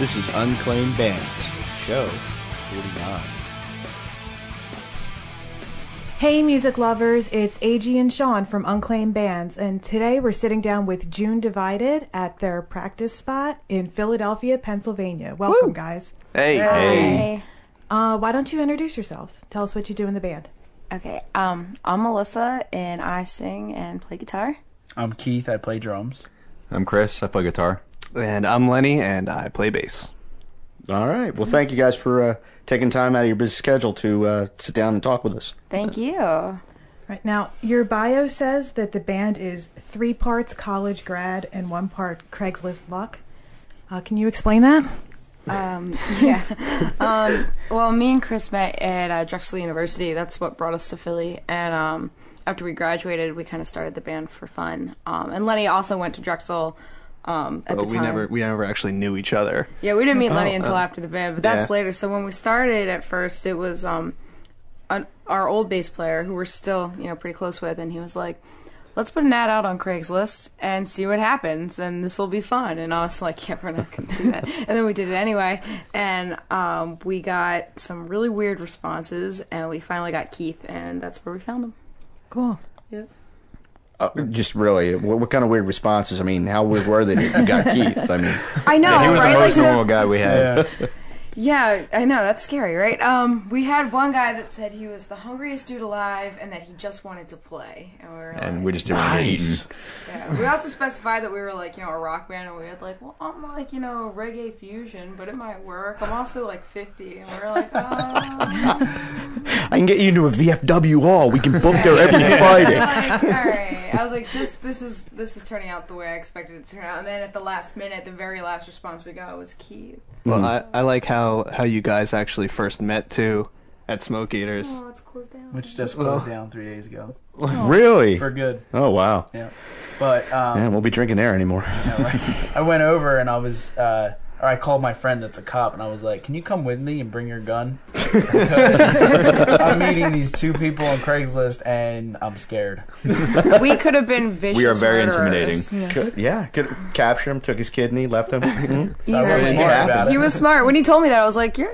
This is Unclaimed Bands, show 49. Hey music lovers, it's AG and Sean from Unclaimed Bands, and today we're sitting down with June Divided at their practice spot in Philadelphia, Pennsylvania. Welcome, woo, guys. Hey. Hey. Why don't you introduce yourselves? Tell us what you do in the band. Okay, I'm Melissa, and I sing and play guitar. I'm Keith, I play drums. I'm Chris, I play guitar. And I'm Lenny, and I play bass. All right. Well, thank you guys for taking time out of your busy schedule to sit down and talk with us. Thank you. Right now, your bio says that the band is 3 parts college grad and 1 part Craigslist luck. Can you explain that? Yeah. Well, me and Chris met at Drexel University. That's what brought us to Philly. And after we graduated, we kind of started the band for fun. And Lenny also went to Drexel. We never actually knew each other. Yeah, we didn't meet Lenny until after the band, but that's later. So when we started at first, it was our old bass player who we're still, pretty close with, and he was like, "Let's put an ad out on Craigslist and see what happens, and this will be fun." And I was like, "Yeah, we're not going to do that." And then we did it anyway, and we got some really weird responses, and we finally got Keith, and that's where we found him. Cool. Yep. Just really, what kind of weird responses? I mean, how weird were they that you got Keith? I mean, I know, he was right? The most normal guy we had. Yeah, I know, that's scary, right? We had one guy that said he was the hungriest dude alive and that he just wanted to play. And we just didn't want to eat. Yeah. We also specified that we were like, a rock band, and we had like, well, I'm like, reggae fusion, but it might work. I'm also like 50, and we're like, I can get you into a VFW hall. We can book there every Friday. All right. I was like, this is turning out the way I expected it to turn out. And then at the last minute, the very last response we got was Keith. Well, I like how you guys actually first met too, at Smoke Eaters. Oh, it's closed down. Which just closed down 3 days ago. Oh. Really? For good. Oh wow. Yeah. But won't be drinking there anymore. Yeah, right. I went over and I called my friend that's a cop, and I was like, "Can you come with me and bring your gun? Because I'm meeting these 2 people on Craigslist, and I'm scared." We could have been vicious. We are very murderers. Intimidating. Yeah, could capture him, took his kidney, left him. Mm-hmm. So was smart about it. He was smart. When he told me that, I was like, that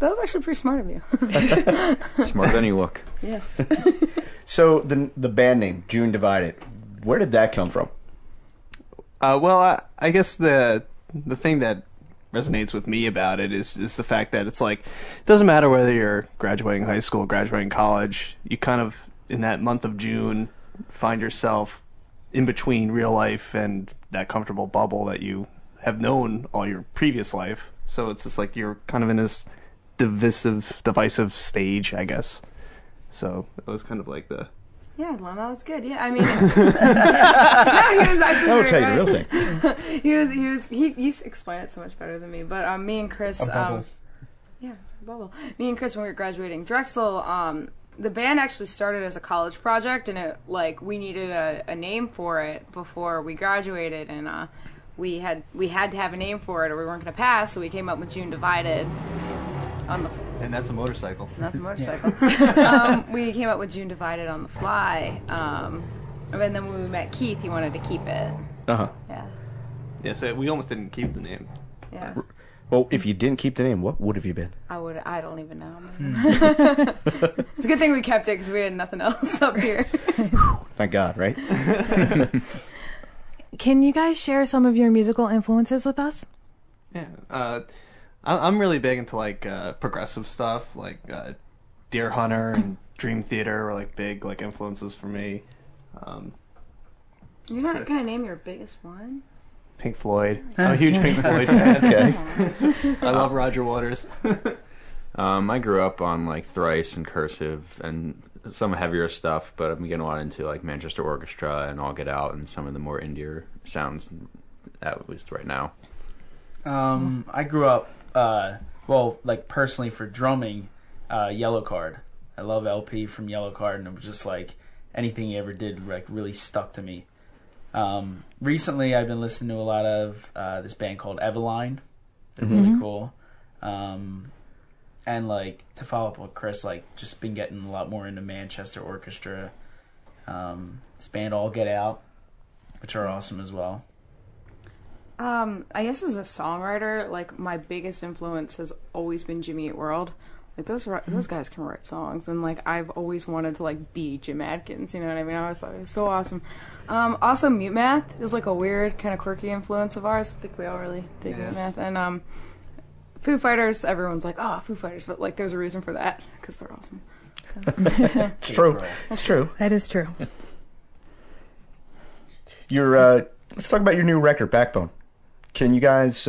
was actually pretty smart of you." Smarter than you look. Yes. So the band name June Divided, where did that come from? Well, I guess the thing that resonates with me about it is the fact that it's like, it doesn't matter whether you're graduating high school, graduating college, you kind of, in that month of June, find yourself in between real life and that comfortable bubble that you have known all your previous life. So it's just like you're kind of in this divisive stage, I guess. So that was kind of like the... Yeah, well, that was good. Yeah, I mean, no, he was actually. I'll tell you the real thing. He explained it so much better than me. But me and Chris, it's a bubble. Me and Chris, when we were graduating Drexel, the band actually started as a college project, and it we needed a name for it before we graduated, and we had to have a name for it, or we weren't going to pass. So we came up with June Divided. And that's a motorcycle. And that's a motorcycle. Yeah. We came up with June Divided on the fly. And then when we met Keith, he wanted to keep it. Uh-huh. Yeah. Yeah, so we almost didn't keep the name. Yeah. Well, if you didn't keep the name, what would have you been? I don't even know. It's a good thing we kept it because we had nothing else up here. Thank God, right? Can you guys share some of your musical influences with us? Yeah. I'm really big into progressive stuff, Deerhunter and Dream Theater were big influences for me. You're not gonna name your biggest one? Pink Floyd. I'm a huge Pink Floyd fan. Okay. I love Roger Waters. I grew up on Thrice and Cursive and some heavier stuff, but I'm getting a lot into Manchester Orchestra and All Get Out and some of the more indie sounds, at least right now. I grew up. Personally for drumming, Yellow Card. I love LP from Yellow Card, and it was just anything he ever did really stuck to me. Recently, I've been listening to a lot of this band called Eveline. They're really cool. And to follow up with Chris, just been getting a lot more into Manchester Orchestra. This band All Get Out, which are awesome as well. I guess as a songwriter, like, my biggest influence has always been Jimmy Eat World. Like, those guys can write songs, and, like, I've always wanted to, like, be Jim Adkins, you know what I mean? I always thought it was so awesome. Also, Mute Math is, like, a weird, kind of quirky influence of ours. I think we all really dig Mute Math. And Foo Fighters, everyone's like, oh, Foo Fighters, but, like, there's a reason for that, because they're awesome. So. It's true. That's true. That is true. Let's talk about your new record, Backbone. Can you guys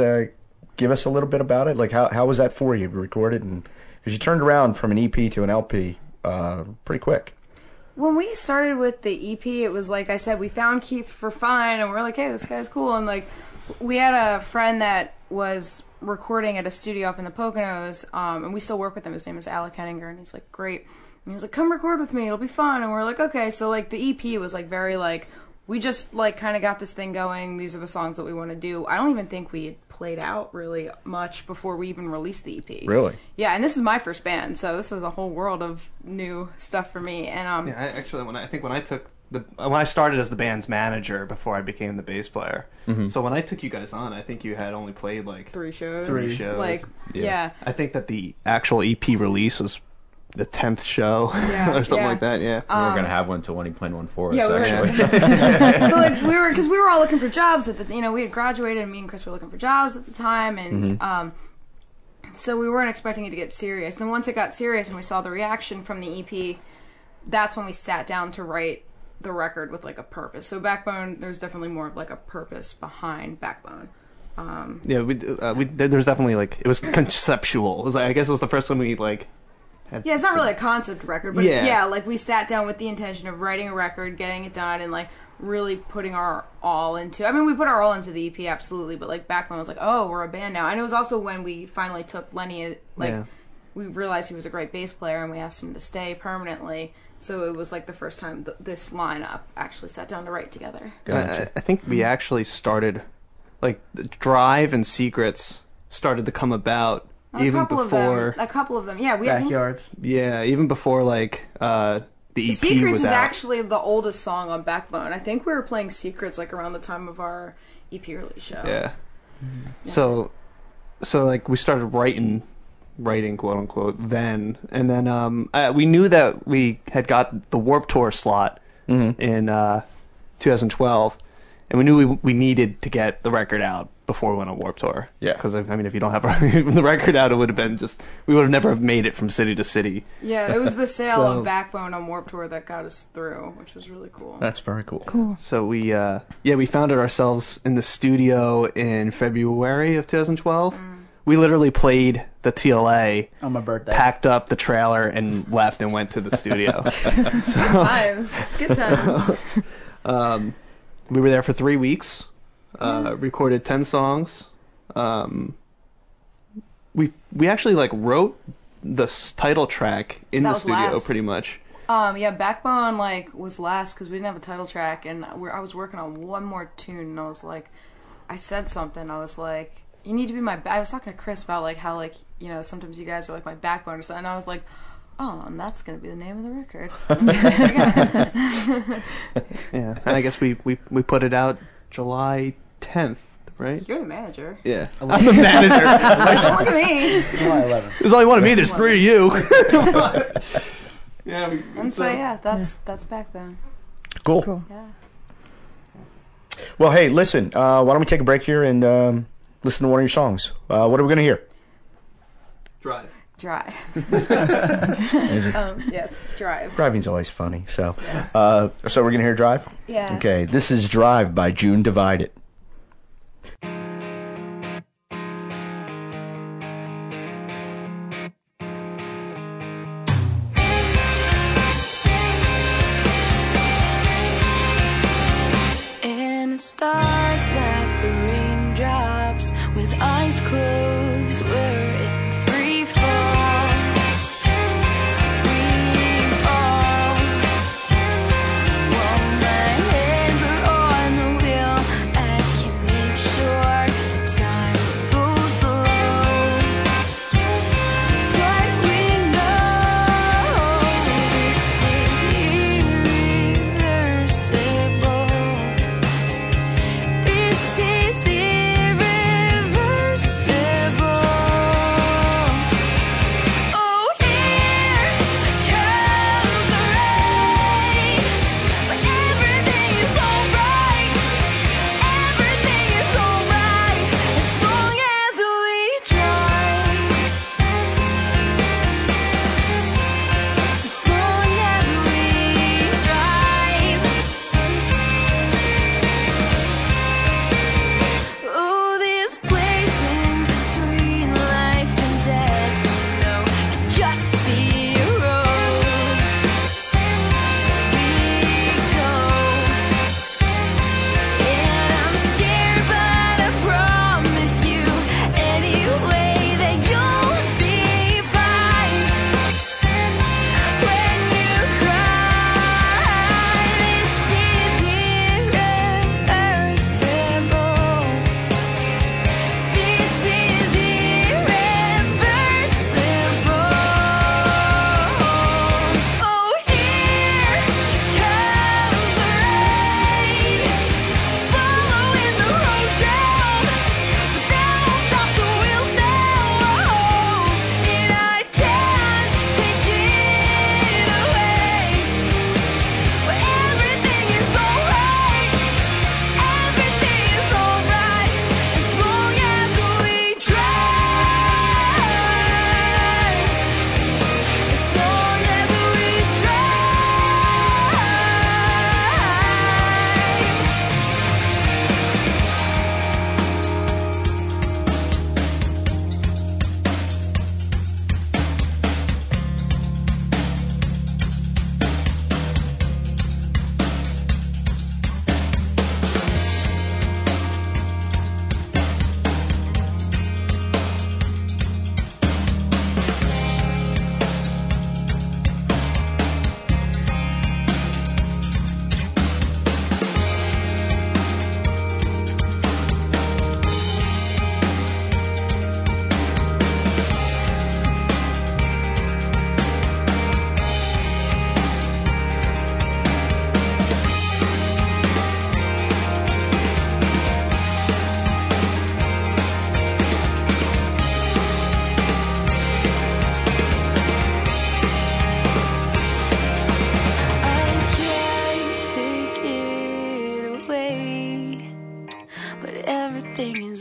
give us a little bit about it? Like, how was that for you? Recorded, and because you turned around from an EP to an LP pretty quick. When we started with the EP, it was like I said, we found Keith for fun, and we're like, hey, this guy's cool. And like, we had a friend that was recording at a studio up in the Poconos, and we still work with him. His name is Alec Henninger, and he's like, great. And he was like, come record with me, it'll be fun. And we're like, okay. So like, the EP was like very like, we just, like, kind of got this thing going. These are the songs that we want to do. I don't even think we had played out really much before we even released the EP. Really? Yeah, and this is my first band, so this was a whole world of new stuff for me. And when I started as the band's manager before I became the bass player. Mm-hmm. So when I took you guys on, I think you had only played, like... Three shows. Like, yeah. I think that the actual EP release was... the 10th show or something like that, we were going to have one until when he planned one for us, actually. So, like, we were, because we were all looking for jobs at the, you know, we had graduated, and me and Chris were looking for jobs at the time, and so we weren't expecting it to get serious. Then once it got serious and we saw the reaction from the EP, that's when we sat down to write the record with, like, a purpose. So Backbone, there's definitely more of, like, a purpose behind Backbone. There's definitely, like, it was conceptual. It was, like, I guess it was the first one we, like... Yeah, it's not really a concept record, but like, we sat down with the intention of writing a record, getting it done, and, like, really putting our all into... I mean, we put our all into the EP, absolutely, but, like, back when I was like, oh, we're a band now. And it was also when we finally took Lenny, like, we realized he was a great bass player, and we asked him to stay permanently, so it was, like, the first time this lineup actually sat down to write together. Gotcha. I think we actually started, like, Drive and Secrets started to come about even before a couple of them, we Backyards. Even before, like, the EP was out. Secrets is actually the oldest song on Backbone. I think we were playing Secrets, like, around the time of our EP release show. So like, we started writing, quote unquote, then, and then we knew that we had got the Warped Tour slot in 2012, and we knew we needed to get the record out before we went on Warped Tour. Yeah. Because, I mean, if you don't have the record out, it would have been just... We would have never made it from city to city. Yeah, it was the sale of Backbone on Warped Tour that got us through, which was really cool. That's very cool. Cool. So we, we found ourselves in the studio in February of 2012. We literally played the TLA on my birthday, packed up the trailer, and left and went to the studio. Good times. We were there for 3 weeks. Recorded 10 songs. We actually, like, wrote the title track in the studio pretty much. Backbone, like, was last because we didn't have a title track, and I was working on one more tune, and I was like, I said something. I was like, you need to be my... I was talking to Chris about, like, how, like, you know, sometimes you guys are like my backbone or something, and I was like, oh, and that's going to be the name of the record. And I guess we put it out July 10th, right? You're the manager. Yeah. I'm the manager. Don't look at me. July 11th. There's only one of me. There's three of you. That's Backbone. Cool. Yeah. Well, hey, listen, why don't we take a break here and listen to one of your songs. What are we going to hear? Drive. Yes, Drive. Driving's always funny. So, yes. So we're going to hear Drive? Yeah. Okay, this is Drive by June Divided. And it starts like the raindrops with eyes closed.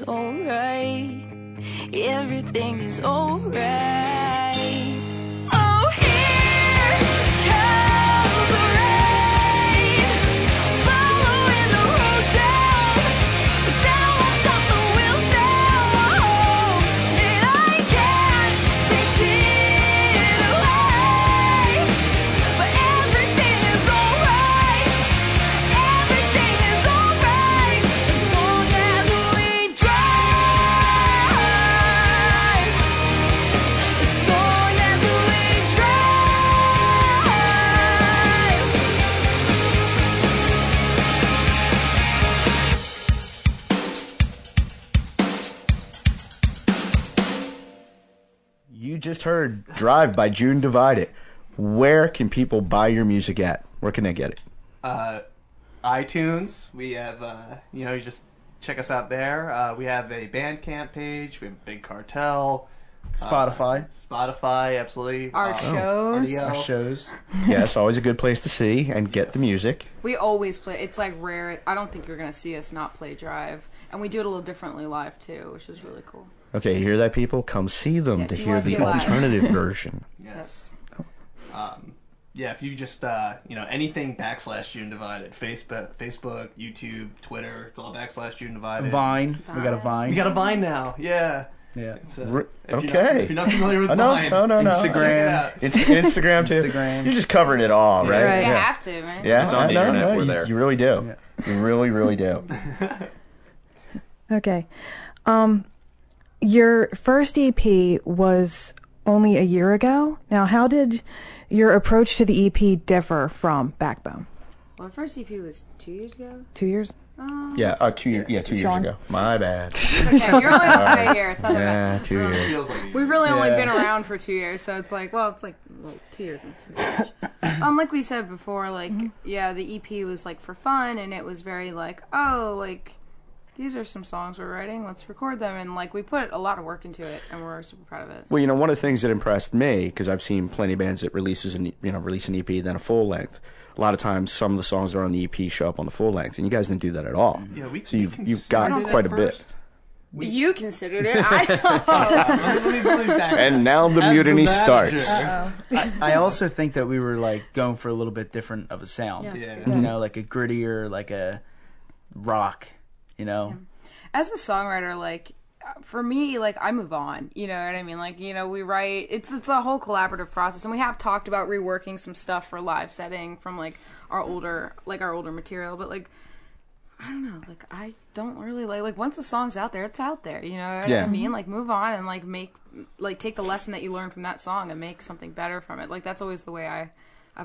alright. Everything is alright. Oh, here comes the rain, following the road down, won't stop, the wheels down, oh, and I can't take it away, but everything is alright, everything is alright, as long as we drive, as long as we drive. You just heard Drive by June Divided. Where can people buy your music at? Where can they get it? iTunes. We have, you just check us out there. We have a Bandcamp page. We have Big Cartel. Spotify. Spotify, absolutely. Our shows. RDL. Our shows. Yes, always a good place to see and get the music. We always play. It's like rare. I don't think you're going to see us not play Drive. And we do it a little differently live, too, which is really cool. Okay, you hear that, people? Come see them Yes, to you hear wanna the see live. Alternative version. Yes. Yeah, if you just, anything / June Divided. Facebook, YouTube, Twitter, it's all / June Divided. Vine. We got a Vine. We got a Vine now, yeah. Yeah. It's, okay. If you're not familiar with Vine, no. Instagram. Check it out. Instagram, too. Instagram. You're just covering it all, right? Right. You have to, right? Yeah, it's on the internet. We're there. You really do. Yeah. You really, really do. Okay. Your first EP was only a year ago. Now, how did your approach to the EP differ from Backbone? Well, first EP was 2 years ago. 2 years? Yeah, 2 years. Yeah, 2 years Sean? Ago. My bad. Okay, you're only right here. It's not that bad. 2 years. Feels like we've really only been around for 2 years, so it's like, well, it's like 2 years and some change. Like we said before, the EP was like for fun, and it was very these are some songs we're writing, let's record them. And, we put a lot of work into it, and we're super proud of it. Well, one of the things that impressed me, because I've seen plenty of bands that release an EP, then a full-length. A lot of times, some of the songs that are on the EP show up on the full-length, and you guys didn't do that at all. Yeah, you've got quite a bit. You considered it. I know. And now the mutiny starts. I also think that we were, going for a little bit different of a sound. Yes, a grittier, a rock. As a songwriter, for me, I move on, you know what I mean? We write, it's a whole collaborative process, and we have talked about reworking some stuff for live setting from, our older material, but, I don't know, I don't really once the song's out there, it's out there, you know what I mean? Move on and, make, take the lesson that you learned from that song and make something better from it. That's always the way I've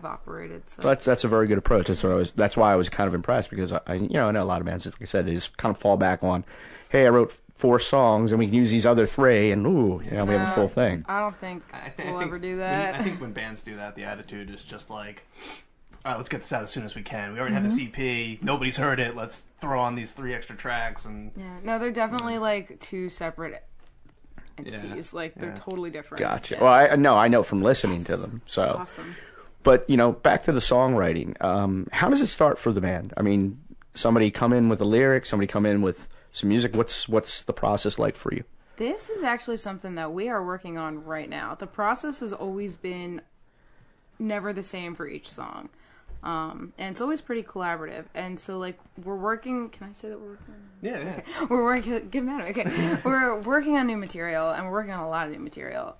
operated. So that's a very good approach. That's why I was kind of impressed, because I know a lot of bands, like I said, they just kind of fall back on, hey, I wrote 4 songs and we can use these other 3, and we have a full thing. I don't think we'll ever do that. I think when bands do that, the attitude is just all right, let's get this out as soon as we can. We already have this EP. Nobody's heard it. Let's throw on these 3 extra tracks and they're definitely two separate entities. Yeah. They're totally different. Gotcha. Yeah. Well, I know from listening to them. So awesome. But, back to the songwriting, how does it start for the band? I mean, somebody come in with a lyric, somebody come in with some music. What's the process like for you? This is actually something that we are working on right now. The process has always been never the same for each song. And it's always pretty collaborative. And so, we're working... Can I say that we're working on... Yeah. Okay. We're working... Good man. Okay. We're working on new material, and we're working on a lot of new material.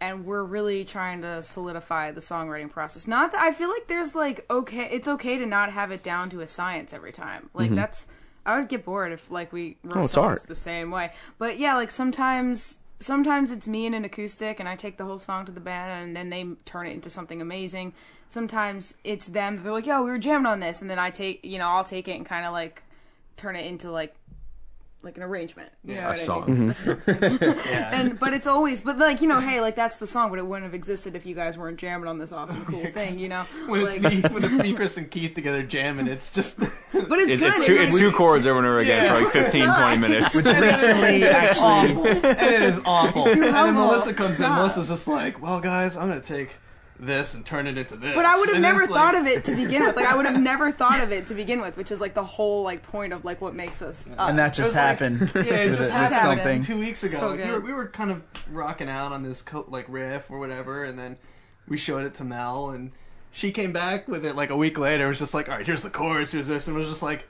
And we're really trying to solidify the songwriting process. Not that I feel there's it's okay to not have it down to a science every time. I would get bored if we wrote songs the same way. But yeah, sometimes it's me and an acoustic, and I take the whole song to the band, and then they turn it into something amazing. Sometimes it's them. They're yo, we were jamming on this, and then I take I'll take it and kind of turn it into an arrangement. You know what song. I mean? Mm-hmm. Yeah. But it's always, that's the song, but it wouldn't have existed if you guys weren't jamming on this awesome, cool thing, When it's me, Chris, and Keith together jamming, it's just... But it's good. It's 2 chords over and over again for 15, 20 minutes. Which recently, actually... It is awful. And then Melissa comes in, Melissa's just like, well, guys, I'm going to take... this and turn it into this. But I would have never thought of it to begin with. Like, I would have never thought of it to begin with, which is, like, the whole, like, point of, like, what makes us us. And that just happened. Like, yeah, it just happened something. 2 weeks ago. So like, we were kind of rocking out on this, like, riff or whatever, and then we showed it to Mel, and she came back with it, like, a week later. It was just like, all right, here's the chorus, here's this, and it was just like...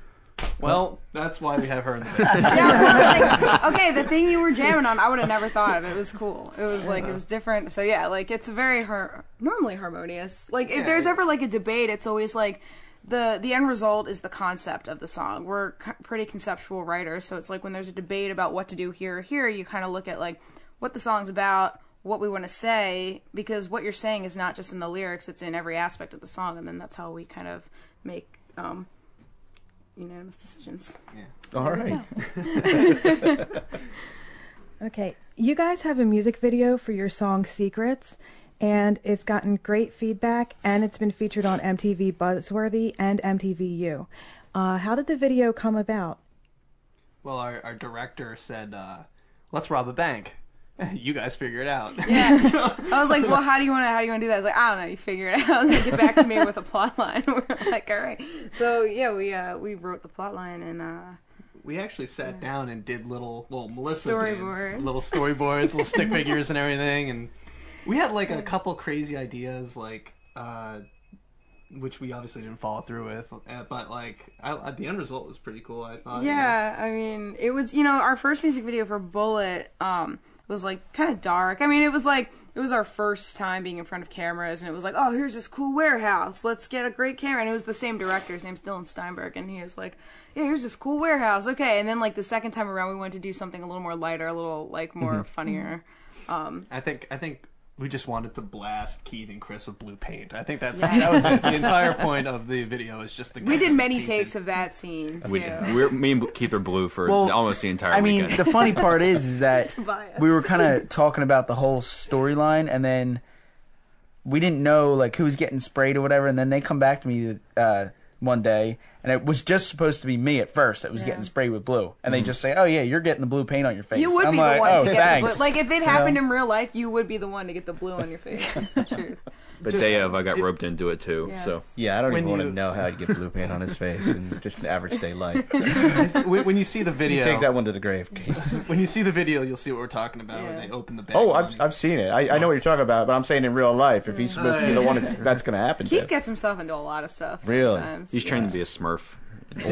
Well, that's why we have her in the band. Yeah, well, like, okay, the thing you were jamming on, I would have never thought of it. It was cool. It was like, it was different. So yeah, like, it's very normally harmonious. Like, if there's ever like a debate, it's always like the end result is the concept of the song. We're pretty conceptual writers, so it's like when there's a debate about what to do here or here, you kind of look at like what the song's about, what we want to say, because what you're saying is not just in the lyrics, it's in every aspect of the song, and then that's how we kind of make unanimous decisions. Yeah. All right. Okay. You guys have a music video for your song Secrets, and it's gotten great feedback, and it's been featured on MTV Buzzworthy and MTVU. How did the video come about? Well, our director said, let's rob a bank. You guys figure it out. Yeah. So, I was like, well, how do you want to do that? I was like, I don't know, you figure it out. And they get back to me with a plot line. We're like, all right. So, yeah, we wrote the plot line, and we actually sat down and did Melissa storyboards. Did little storyboards, little stick figures and everything, and we had like a couple crazy ideas, like which we obviously didn't follow through with, but like the end result was pretty cool, I thought. Yeah, you know. I mean, it was, you know, our first music video for Bullet was like kind of dark. I mean, it was like, it was our first time being in front of cameras, and it was like, oh, here's this cool warehouse, let's get a great camera. And it was the same director, his name's Dylan Steinberg, and he was like, yeah, here's this cool warehouse, okay. And then like the second time around, we wanted to do something a little more lighter, a little like more funnier. I think we just wanted to blast Keith and Chris with blue paint. I think that's that was the entire point of the video. Is just the we did many takes of that scene. Too. We did. Me and Keith are blue for almost the entire. I weekend. Mean, the funny part is that we were kind of talking about the whole storyline, and then we didn't know like who was getting sprayed or whatever. And then they come back to me one day, and it was just supposed to be me at first that was getting sprayed with blue, and they just say, "Oh yeah, you're getting the blue paint on your face." You would be the one to get the blue. Like if it happened in real life, you would be the one to get the blue on your face. That's the truth. But Dave, I got roped into it too. Yes. So I don't even want to know how I'd get blue paint on his face in just an average day life. When you see the video, you take that one to the grave. When you see the video, you'll see what we're talking about when they open the bag. Oh, I've seen it. I know what you're talking about, but I'm saying in real life, if he's supposed to be the one, that's going to happen. He gets himself into a lot of stuff. Really, he's trying to be a smart. A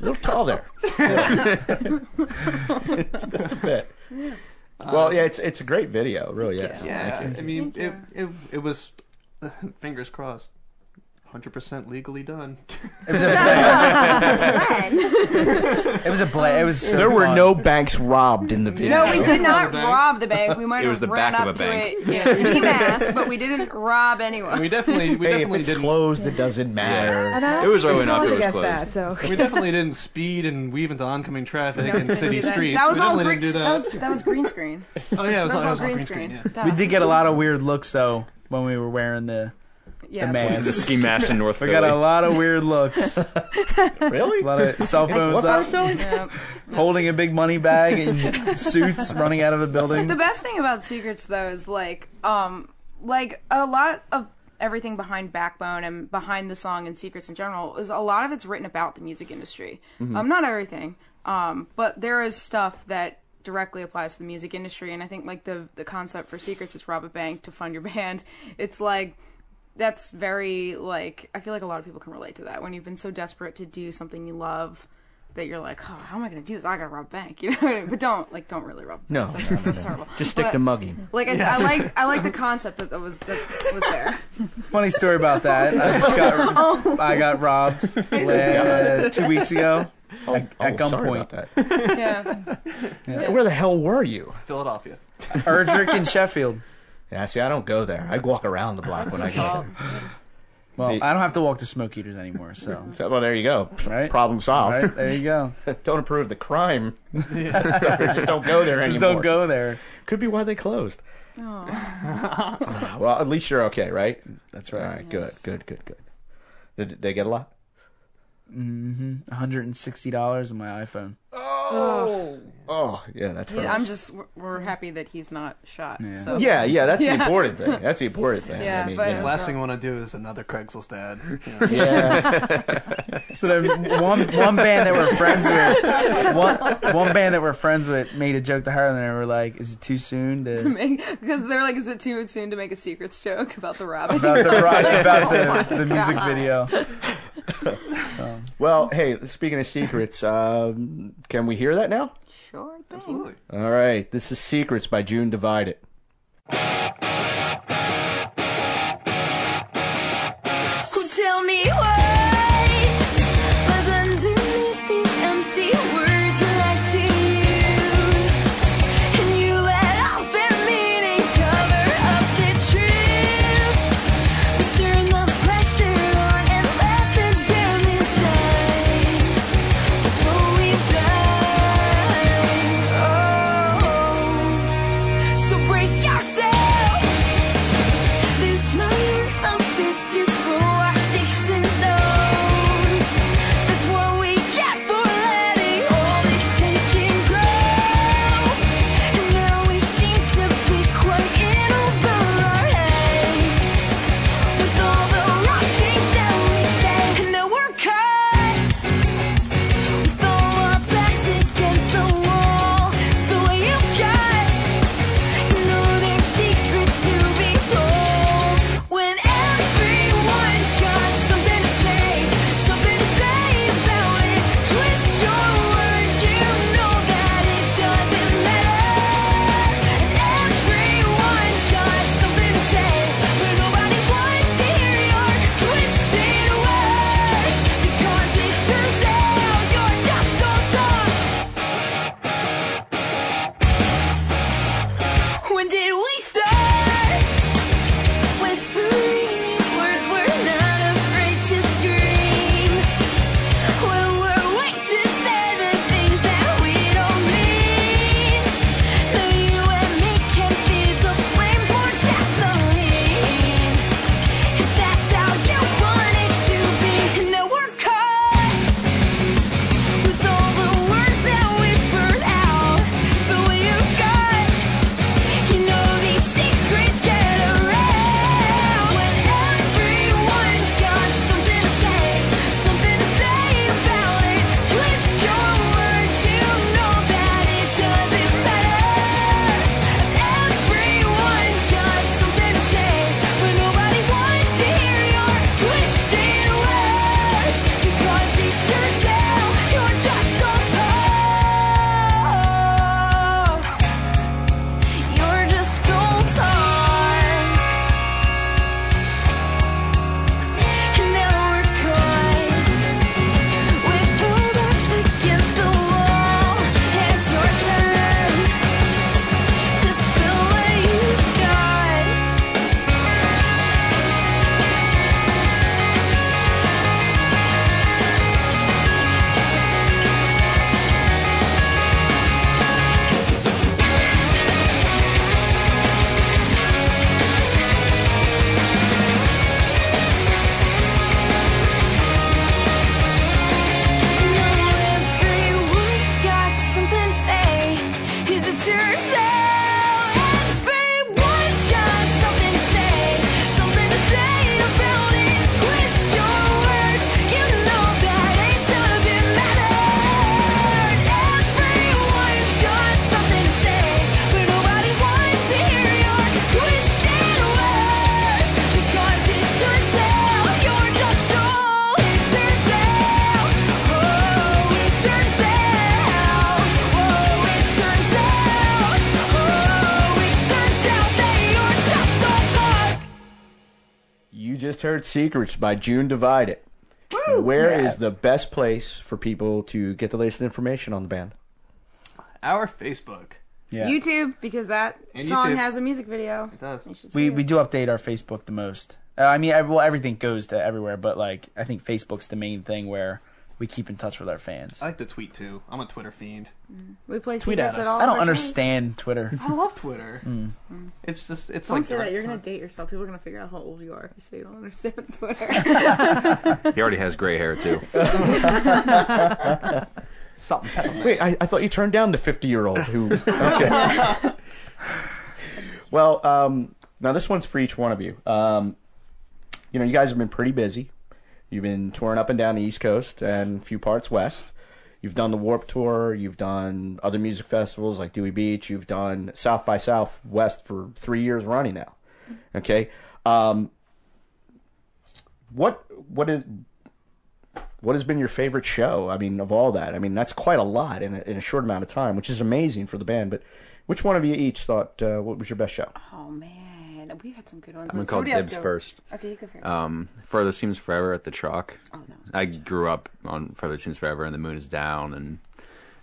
little taller. Yeah. Just a bit. Yeah. Well, it's a great video, really. Yes. Yeah, I mean, it was, fingers crossed, 100% legally done. It was a blast. It was a blast. It was so there were no banks robbed in the video. No, we did not rob the bank. We might have run up to it. Yeah, ski mask, but we didn't rob anyone. We definitely didn't. If it's closed, it doesn't matter. Yeah. It was really not closed. That, so. We definitely didn't speed and weave into oncoming traffic in city streets. That was all green. That was green screen. Oh yeah, it was all green screen. We did get a lot of weird looks though when we were wearing the. Yeah, the ski mask in North Philly. We got a lot of weird looks. Really? A lot of cell phones up, holding a big money bag and suits running out of a building. The best thing about Secrets, though, is like a lot of everything behind Backbone and behind the song and Secrets in general is a lot of it's written about the music industry. Not everything, but there is stuff that directly applies to the music industry. And I think like the concept for Secrets is rob a bank to fund your band. It's like. That's very, like, I feel like a lot of people can relate to that. When you've been so desperate to do something you love that you're like, oh, how am I going to do this? I got to rob a bank, you know what I mean? But don't really rob a bank. No. That's horrible. Just stick to mugging. Like, yes. I like the concept that was there. Funny story about that. I got robbed 2 weeks ago. At gunpoint. Yeah. Where the hell were you? Philadelphia. Erdrick in Sheffield. Yeah, see, I don't go there. I walk around the block when I go there. Well, I don't have to walk to Smoke Eaters anymore, so... Well, there you go. Right? Problem solved. Right? There you go. Don't approve the crime. Just don't go there anymore. Just don't go there. Could be why they closed. Well, at least you're okay, right? That's right. All right, yes. Good. Did they get a lot? $160 on my iPhone. Oh! Oh, yeah, that hurts. We're happy that he's not shot. Yeah, so. That's the important thing. That's the important thing. Yeah, I mean, but last thing I want to do is another Craigslist ad. You know? Yeah. So then one band that we're friends with, one band that we're friends with made a joke to her, and they were like, "Is it too soon to make?" Because they're like, "Is it too soon to make a Secrets joke about the robbing?" About the music video. So. Well, hey, speaking of Secrets, can we hear that now? Sure thing. Absolutely. All right, this is Secrets by June Divided. Who tell me why? Heard Secrets by June Divided. Woo, Where is the best place for people to get the latest information on the band? Our Facebook. Yeah. YouTube, because that song has a music video. It does. We do update our Facebook the most. Everything goes to everywhere, but like I think Facebook's the main thing where we keep in touch with our fans. I like to tweet too. I'm a Twitter fiend. Mm. We play Secrets at all. I don't understand Twitter. I love Twitter. Mm. Mm. It's just don't say that. You're gonna date yourself. People are gonna figure out how old you are if you say you don't understand Twitter. He already has gray hair too. Something. Wait, I thought you turned down the 50-year-old who... Okay. Well, now this one's for each one of you. You know, you guys have been pretty busy. You've been touring up and down the East Coast and a few parts West. You've done the Warped Tour. You've done other music festivals like Dewey Beach. You've done South by Southwest for 3 years running now. Okay. What has been your favorite show? I mean, of all that. I mean, that's quite a lot in a short amount of time, which is amazing for the band. But which one of you each thought, what was your best show? Oh, man. We had some good ones. I'm going to call dibs first. Okay, you go first. Further Seems Forever at the Chalk. Oh, no. I grew up on Further Seems Forever and The Moon is Down and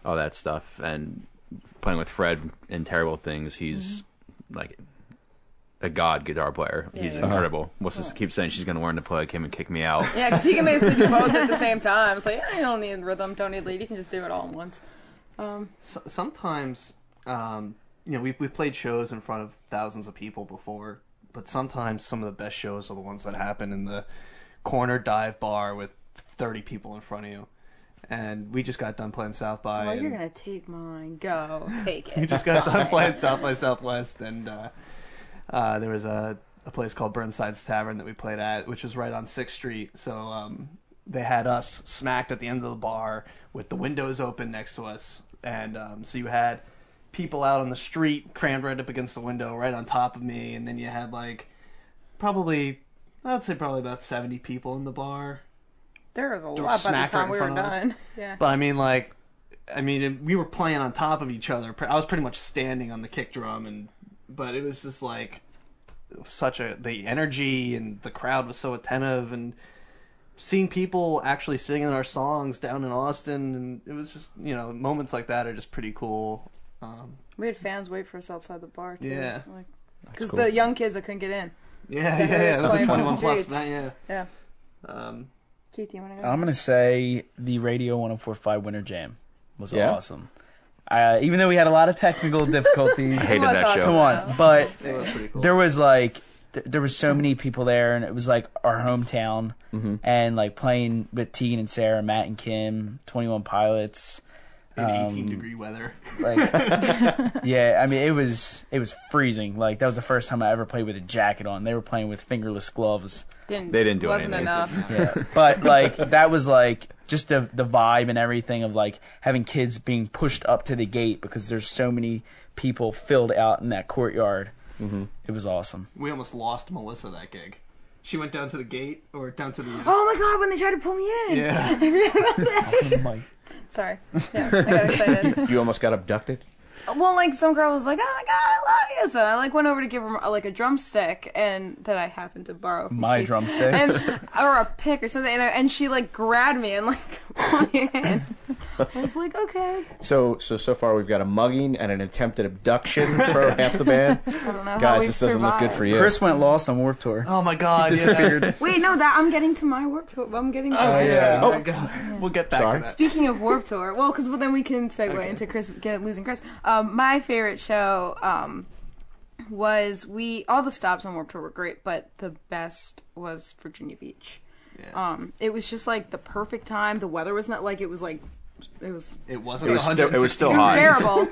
all that stuff. And playing with Fred in Terrible Things, he's like... a god guitar player. Yeah, he's incredible. Melissa keeps saying she's going to learn to play him and kick me out. Yeah, because he can basically do both at the same time. It's like, I don't need rhythm, don't need lead. You can just do it all at once. Sometimes, you know, we've played shows in front of thousands of people before, but sometimes some of the best shows are the ones that happen in the corner dive bar with 30 people in front of you. And we just got done playing South by... Well, you're going to take mine. Go. Take it. We just got done playing South by Southwest and... there was a place called Burnside's Tavern that we played at, which was right on 6th Street. So they had us smacked at the end of the bar with the windows open next to us. And so you had people out on the street crammed right up against the window right on top of me. And then you had like probably about 70 people in the bar. There was a lot by the time we were done. Yeah. But I mean we were playing on top of each other. I was pretty much standing on the kick drum But it was just like the energy and the crowd was so attentive and seeing people actually singing our songs down in Austin. And it was just, you know, moments like that are just pretty cool. We had fans wait for us outside the bar, too. Yeah. Because the young kids that couldn't get in. Yeah. It was like 21 plus. Yeah. Keith, you want to go? I'm going to say the Radio 104.5 Winter Jam was awesome. Even though we had a lot of technical difficulties, I hated that show. Come on, but there was so many people there, and it was like our hometown, and like playing with Tegan and Sarah, Matt and Kim, 21 Pilots, in 18-degree weather. It was freezing. Like that was the first time I ever played with a jacket on. They were playing with fingerless gloves. They didn't do anything. Yeah. But like that was like just the vibe and everything of like having kids being pushed up to the gate because there's so many people filled out in that courtyard. Mm-hmm. It was awesome. We almost lost Melissa that gig. She went down to the gate or down to the. Oh my god! When they tried to pull me in. Yeah. Oh my. Sorry. Yeah, I got excited. You almost got abducted? Well, like, some girl was like, oh my god, I love you! So I, like, went over to give her, like, a drumstick and that I happened to borrow from my Keith. Drumsticks? Or a pick or something, and she, like, grabbed me and, like, pulled me in. I was like, okay. So far we've got a mugging and an attempted abduction for half the band. I don't know how we've survived. Guys, this doesn't look good for you. Chris went lost on Warped Tour. Oh my god, he disappeared. Yeah. Wait, no, I'm getting to my Warped Tour. I'm getting to Oh my god. Yeah. We'll get back to that. Speaking of Warped Tour, because then we can segue into losing Chris. My favorite show was all the stops on Warped Tour were great, but the best was Virginia Beach. Yeah. It was just like the perfect time. The weather was not like it was like. It was still hot. It was bearable.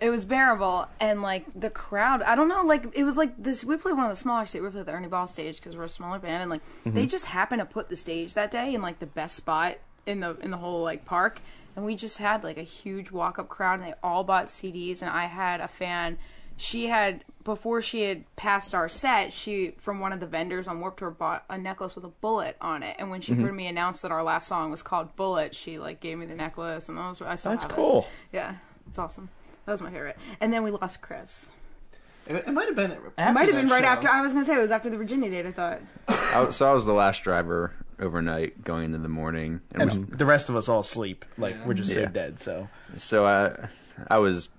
It was bearable, and like the crowd, I don't know, like it was like this. We played one of the smaller stages. We played the Ernie Ball stage because we're a smaller band, and like they just happened to put the stage that day in like the best spot in the whole like park, and we just had like a huge walk up crowd, and they all bought CDs, and I had a fan. She had before she had passed our set. She from one of the vendors on Warped Tour bought a necklace with a bullet on it. And when she heard me announce that our last song was called "Bullet," she like gave me the necklace, and that's cool. Yeah, it's awesome. That was my favorite. And then we lost Chris. It might have been. Right after. I was gonna say it was after the Virginia date. I thought. I was the last driver overnight, going into the morning, and the rest of us all sleep. Like we're just so dead. So I was.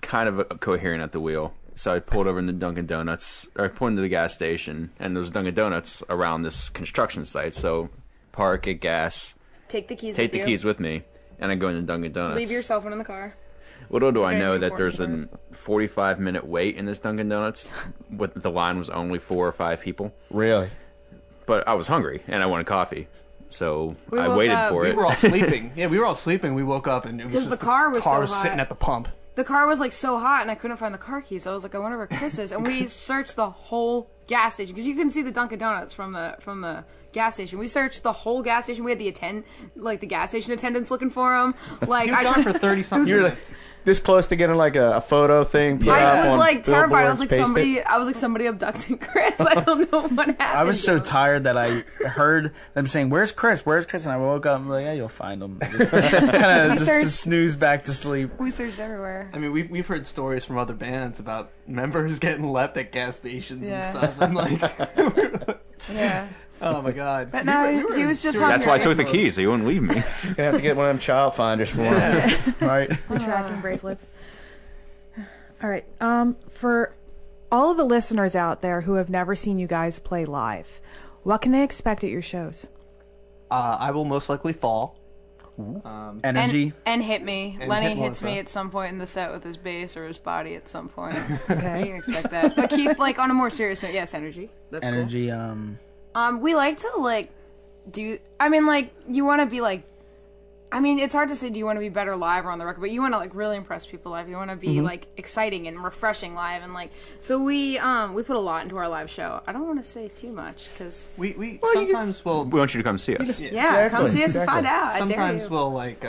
Kind of coherent at the wheel, so I pulled over into Dunkin' Donuts, or I pulled into the gas station, and there was Dunkin' Donuts around this construction site. So, park, get gas, take the keys with me, and I go into Dunkin' Donuts. Leave your cell phone in the car. Little do I know that there's a 45-minute wait in this Dunkin' Donuts. With the line was only 4 or 5 people. Really? But I was hungry and I wanted coffee. So I waited for it. We were all sleeping. Yeah, we were all sleeping. We woke up and it was just the car was sitting at the pump. The car was like so hot and I couldn't find the car keys. I was like, I wonder where Chris is. And we searched the whole gas station because you couldn't see the Dunkin' Donuts from the gas station. We searched the whole gas station. We had the gas station attendants looking for him. Like, I tried for 30-something. You were like this close to getting like a photo thing. I was like terrified. I was like somebody abducted Chris. I don't know what happened. I was so tired that I heard them saying, "Where's Chris? Where's Chris?" And I woke up and I'm like, "Yeah, you'll find him." Just kind of just to snooze back to sleep. We searched everywhere. I mean, we've heard stories from other bands about members getting left at gas stations and stuff. I'm like, yeah. Oh my God! But now he was just hungry. That's why I took the keys, so he wouldn't leave me. You're gonna have to get one of them child finders for him, right? Tracking bracelets. All right. For all of the listeners out there who have never seen you guys play live, what can they expect at your shows? I will most likely fall. Energy and hit me. And Lenny hits me at some point in the set with his bass or his body at some point. Okay, you can expect that. But Keith, like on a more serious note, yes, energy. That's energy. Cool. We like to, like, do... I mean, like, you want to be, like... I mean, it's hard to say do you want to be better live or on the record, but you want to, like, really impress people live. You want to be, like, exciting and refreshing live. And, like... So we put a lot into our live show. I don't want to say too much, because... We want you to come see us. Come see us and find out. Sometimes we'll, like,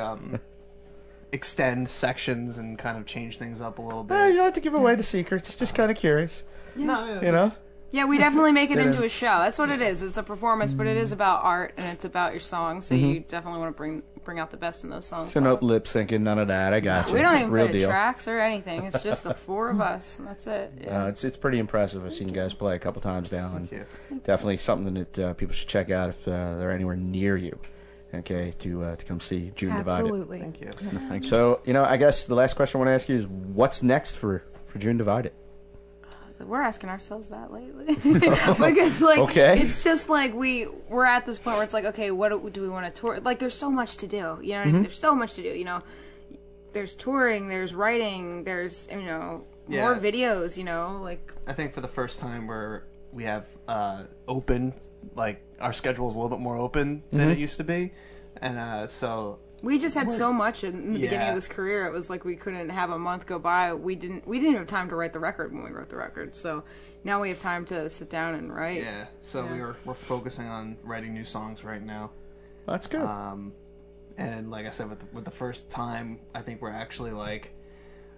extend sections and kind of change things up a little bit. Well, you don't have to give away the secrets. It's just kind of curious. Yeah. No, yeah, you know? Yeah, we definitely make it into a show. That's what it is. It's a performance, but it is about art, and it's about your song, so you definitely want to bring out the best in those songs. So no lip syncing, none of that. I got you. We don't even play tracks or anything. It's just the four of us, and that's it. Yeah. It's pretty impressive. I've seen you guys play a couple times now, and definitely something that people should check out if they're anywhere near you, okay, to come see June Divided. Absolutely. Thank you. Thank you. So, you know, I guess the last question I want to ask you is what's next for June Divided? We're asking ourselves that lately because like it's just like we're at this point where it's like, okay, what do we want to tour? Like there's so much to do, you know what I mean? There's so much to do, you know, there's touring, there's writing, there's, you know, more videos, you know, like I think for the first time we have open, like our schedule is a little bit more open than it used to be. And so we just had so much in the beginning of this career. It was like we couldn't have a month go by. We didn't have time to write the record when we wrote the record. So now we have time to sit down and write. Yeah. So we're focusing on writing new songs right now. That's good. And like I said, with the first time, I think we're actually like,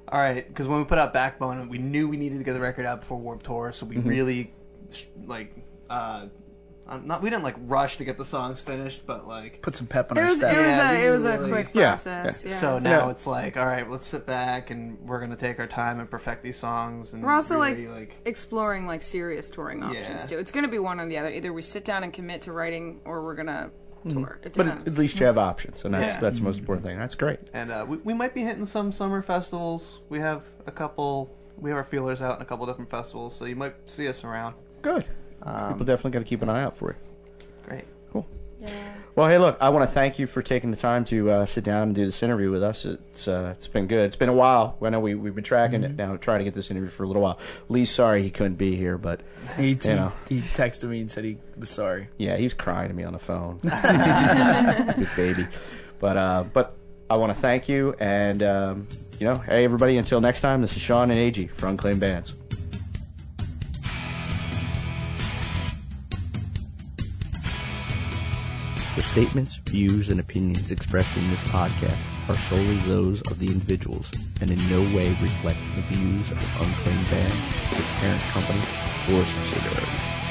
all right, because when we put out Backbone, we knew we needed to get the record out before Warped Tour. So we really like. We didn't like rush to get the songs finished, but like put some pep in our step. It was a quick process. Yeah. So now it's like, all right, let's sit back and we're gonna take our time and perfect these songs. And we're also really, like exploring like serious touring options too. It's gonna be one or the other. Either we sit down and commit to writing, or we're gonna tour. It depends. But at least you have options, and that's the most important thing. That's great. And we might be hitting some summer festivals. We have a couple. We have our feelers out in a couple different festivals, so you might see us around. Good. People definitely got to keep an eye out for it. Great. Cool. Yeah. Well, hey, look, I want to thank you for taking the time to sit down and do this interview with us. It's been good. It's been a while. I know we've been tracking it now, trying to get this interview for a little while. Lee's sorry he couldn't be here, but he texted me and said he was sorry. Yeah, he was crying to me on the phone. Good baby. But I want to thank you, and you know, hey everybody, until next time, this is Sean and AG for Unclaimed Bands. The statements, views, and opinions expressed in this podcast are solely those of the individuals and in no way reflect the views of Unclaimed Bands, its parent company, or subsidiaries.